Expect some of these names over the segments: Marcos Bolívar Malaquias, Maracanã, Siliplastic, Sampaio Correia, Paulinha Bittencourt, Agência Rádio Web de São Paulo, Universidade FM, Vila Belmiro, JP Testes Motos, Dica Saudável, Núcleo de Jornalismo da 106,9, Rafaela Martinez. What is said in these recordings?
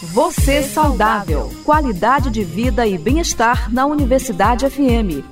Você Saudável. Qualidade de vida e bem-estar na Universidade FM.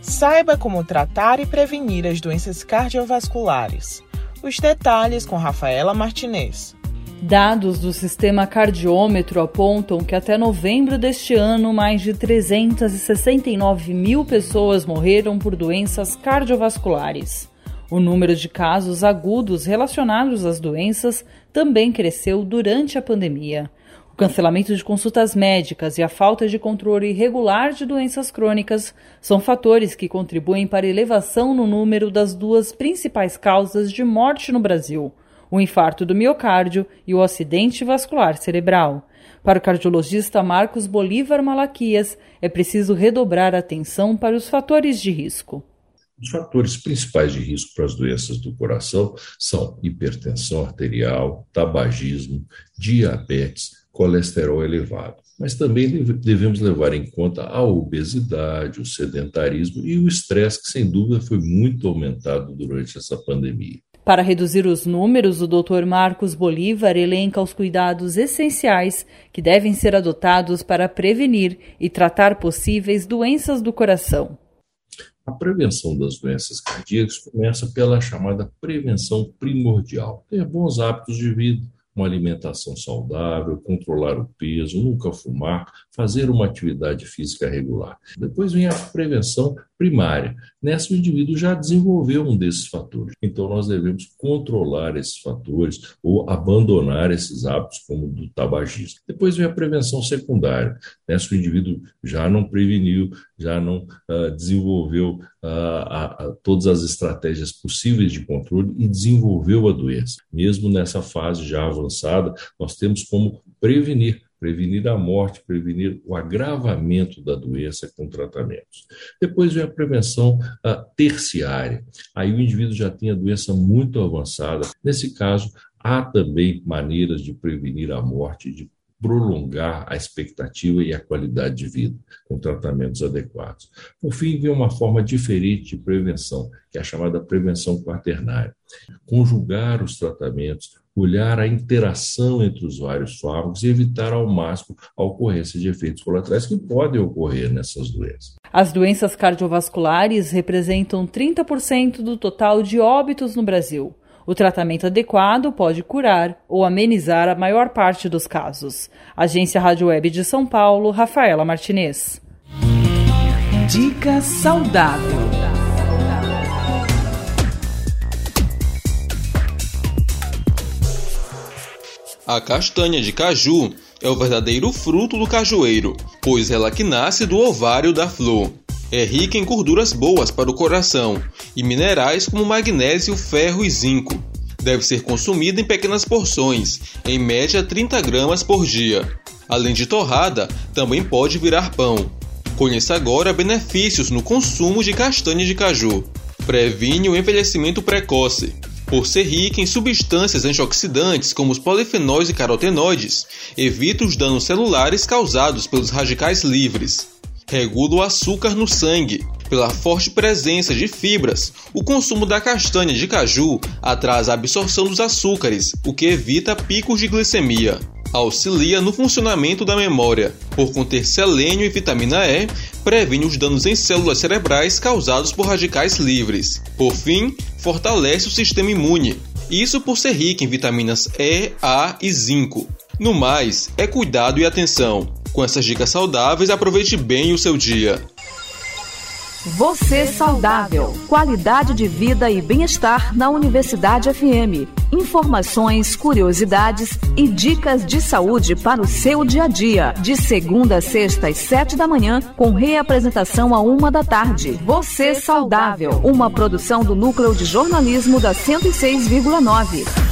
Saiba como tratar e prevenir as doenças cardiovasculares. Os detalhes com Rafaela Martinez. Dados do sistema cardiômetro apontam que até novembro deste ano, mais de 369 mil pessoas morreram por doenças cardiovasculares. O número de casos agudos relacionados às doenças também cresceu durante a pandemia. O cancelamento de consultas médicas e a falta de controle regular de doenças crônicas são fatores que contribuem para a elevação no número das duas principais causas de morte no Brasil: o infarto do miocárdio e o acidente vascular cerebral. Para o cardiologista Marcos Bolívar Malaquias, é preciso redobrar a atenção para os fatores de risco. Os fatores principais de risco para as doenças do coração são hipertensão arterial, tabagismo, diabetes, colesterol elevado. Mas também devemos levar em conta a obesidade, o sedentarismo e o estresse, que sem dúvida foi muito aumentado durante essa pandemia. Para reduzir os números, o Dr. Marcos Bolívar elenca os cuidados essenciais que devem ser adotados para prevenir e tratar possíveis doenças do coração. A prevenção das doenças cardíacas começa pela chamada prevenção primordial. Ter bons hábitos de vida, uma alimentação saudável, controlar o peso, nunca fumar, fazer uma atividade física regular. Depois vem a prevenção primária. Nessa, o indivíduo já desenvolveu um desses fatores. Então, nós devemos controlar esses fatores ou abandonar esses hábitos, como o do tabagismo. Depois vem a prevenção secundária. Nessa, o indivíduo já não preveniu, já não desenvolveu todas as estratégias possíveis de controle e desenvolveu a doença. Mesmo nessa fase já avançada, nós temos como prevenir a morte, prevenir o agravamento da doença com tratamentos. Depois vem a prevenção terciária. Aí o indivíduo já tem a doença muito avançada. Nesse caso, há também maneiras de prevenir a morte, de prolongar a expectativa e a qualidade de vida com tratamentos adequados. Por fim, vem uma forma diferente de prevenção, que é a chamada prevenção quaternária. Conjugar os tratamentos, olhar a interação entre os vários fármacos e evitar ao máximo a ocorrência de efeitos colaterais que podem ocorrer nessas doenças. As doenças cardiovasculares representam 30% do total de óbitos no Brasil. O tratamento adequado pode curar ou amenizar a maior parte dos casos. Agência Rádio Web de São Paulo, Rafaela Martinez. Dica Saudável. A castanha de caju é o verdadeiro fruto do cajueiro, pois ela que nasce do ovário da flor. É rica em gorduras boas para o coração e minerais como magnésio, ferro e zinco. Deve ser consumida em pequenas porções, em média 30 gramas por dia. Além de torrada, também pode virar pão. Conheça agora benefícios no consumo de castanha de caju. Previne o envelhecimento precoce. Por ser rica em substâncias antioxidantes como os polifenóis e carotenoides, evita os danos celulares causados pelos radicais livres. Regula o açúcar no sangue. Pela forte presença de fibras, o consumo da castanha de caju atrasa a absorção dos açúcares, o que evita picos de glicemia. Auxilia no funcionamento da memória. Por conter selênio e vitamina E, previne os danos em células cerebrais causados por radicais livres. Por fim, fortalece o sistema imune. Isso por ser rico em vitaminas E, A e zinco. No mais, é cuidado e atenção. Com essas dicas saudáveis, aproveite bem o seu dia. Você Saudável. Qualidade de vida e bem-estar na Universidade FM. Informações, curiosidades e dicas de saúde para o seu dia a dia. De segunda a sexta às 7 da manhã, com reapresentação a 1 da tarde. Você Saudável. Uma produção do Núcleo de Jornalismo da 106,9.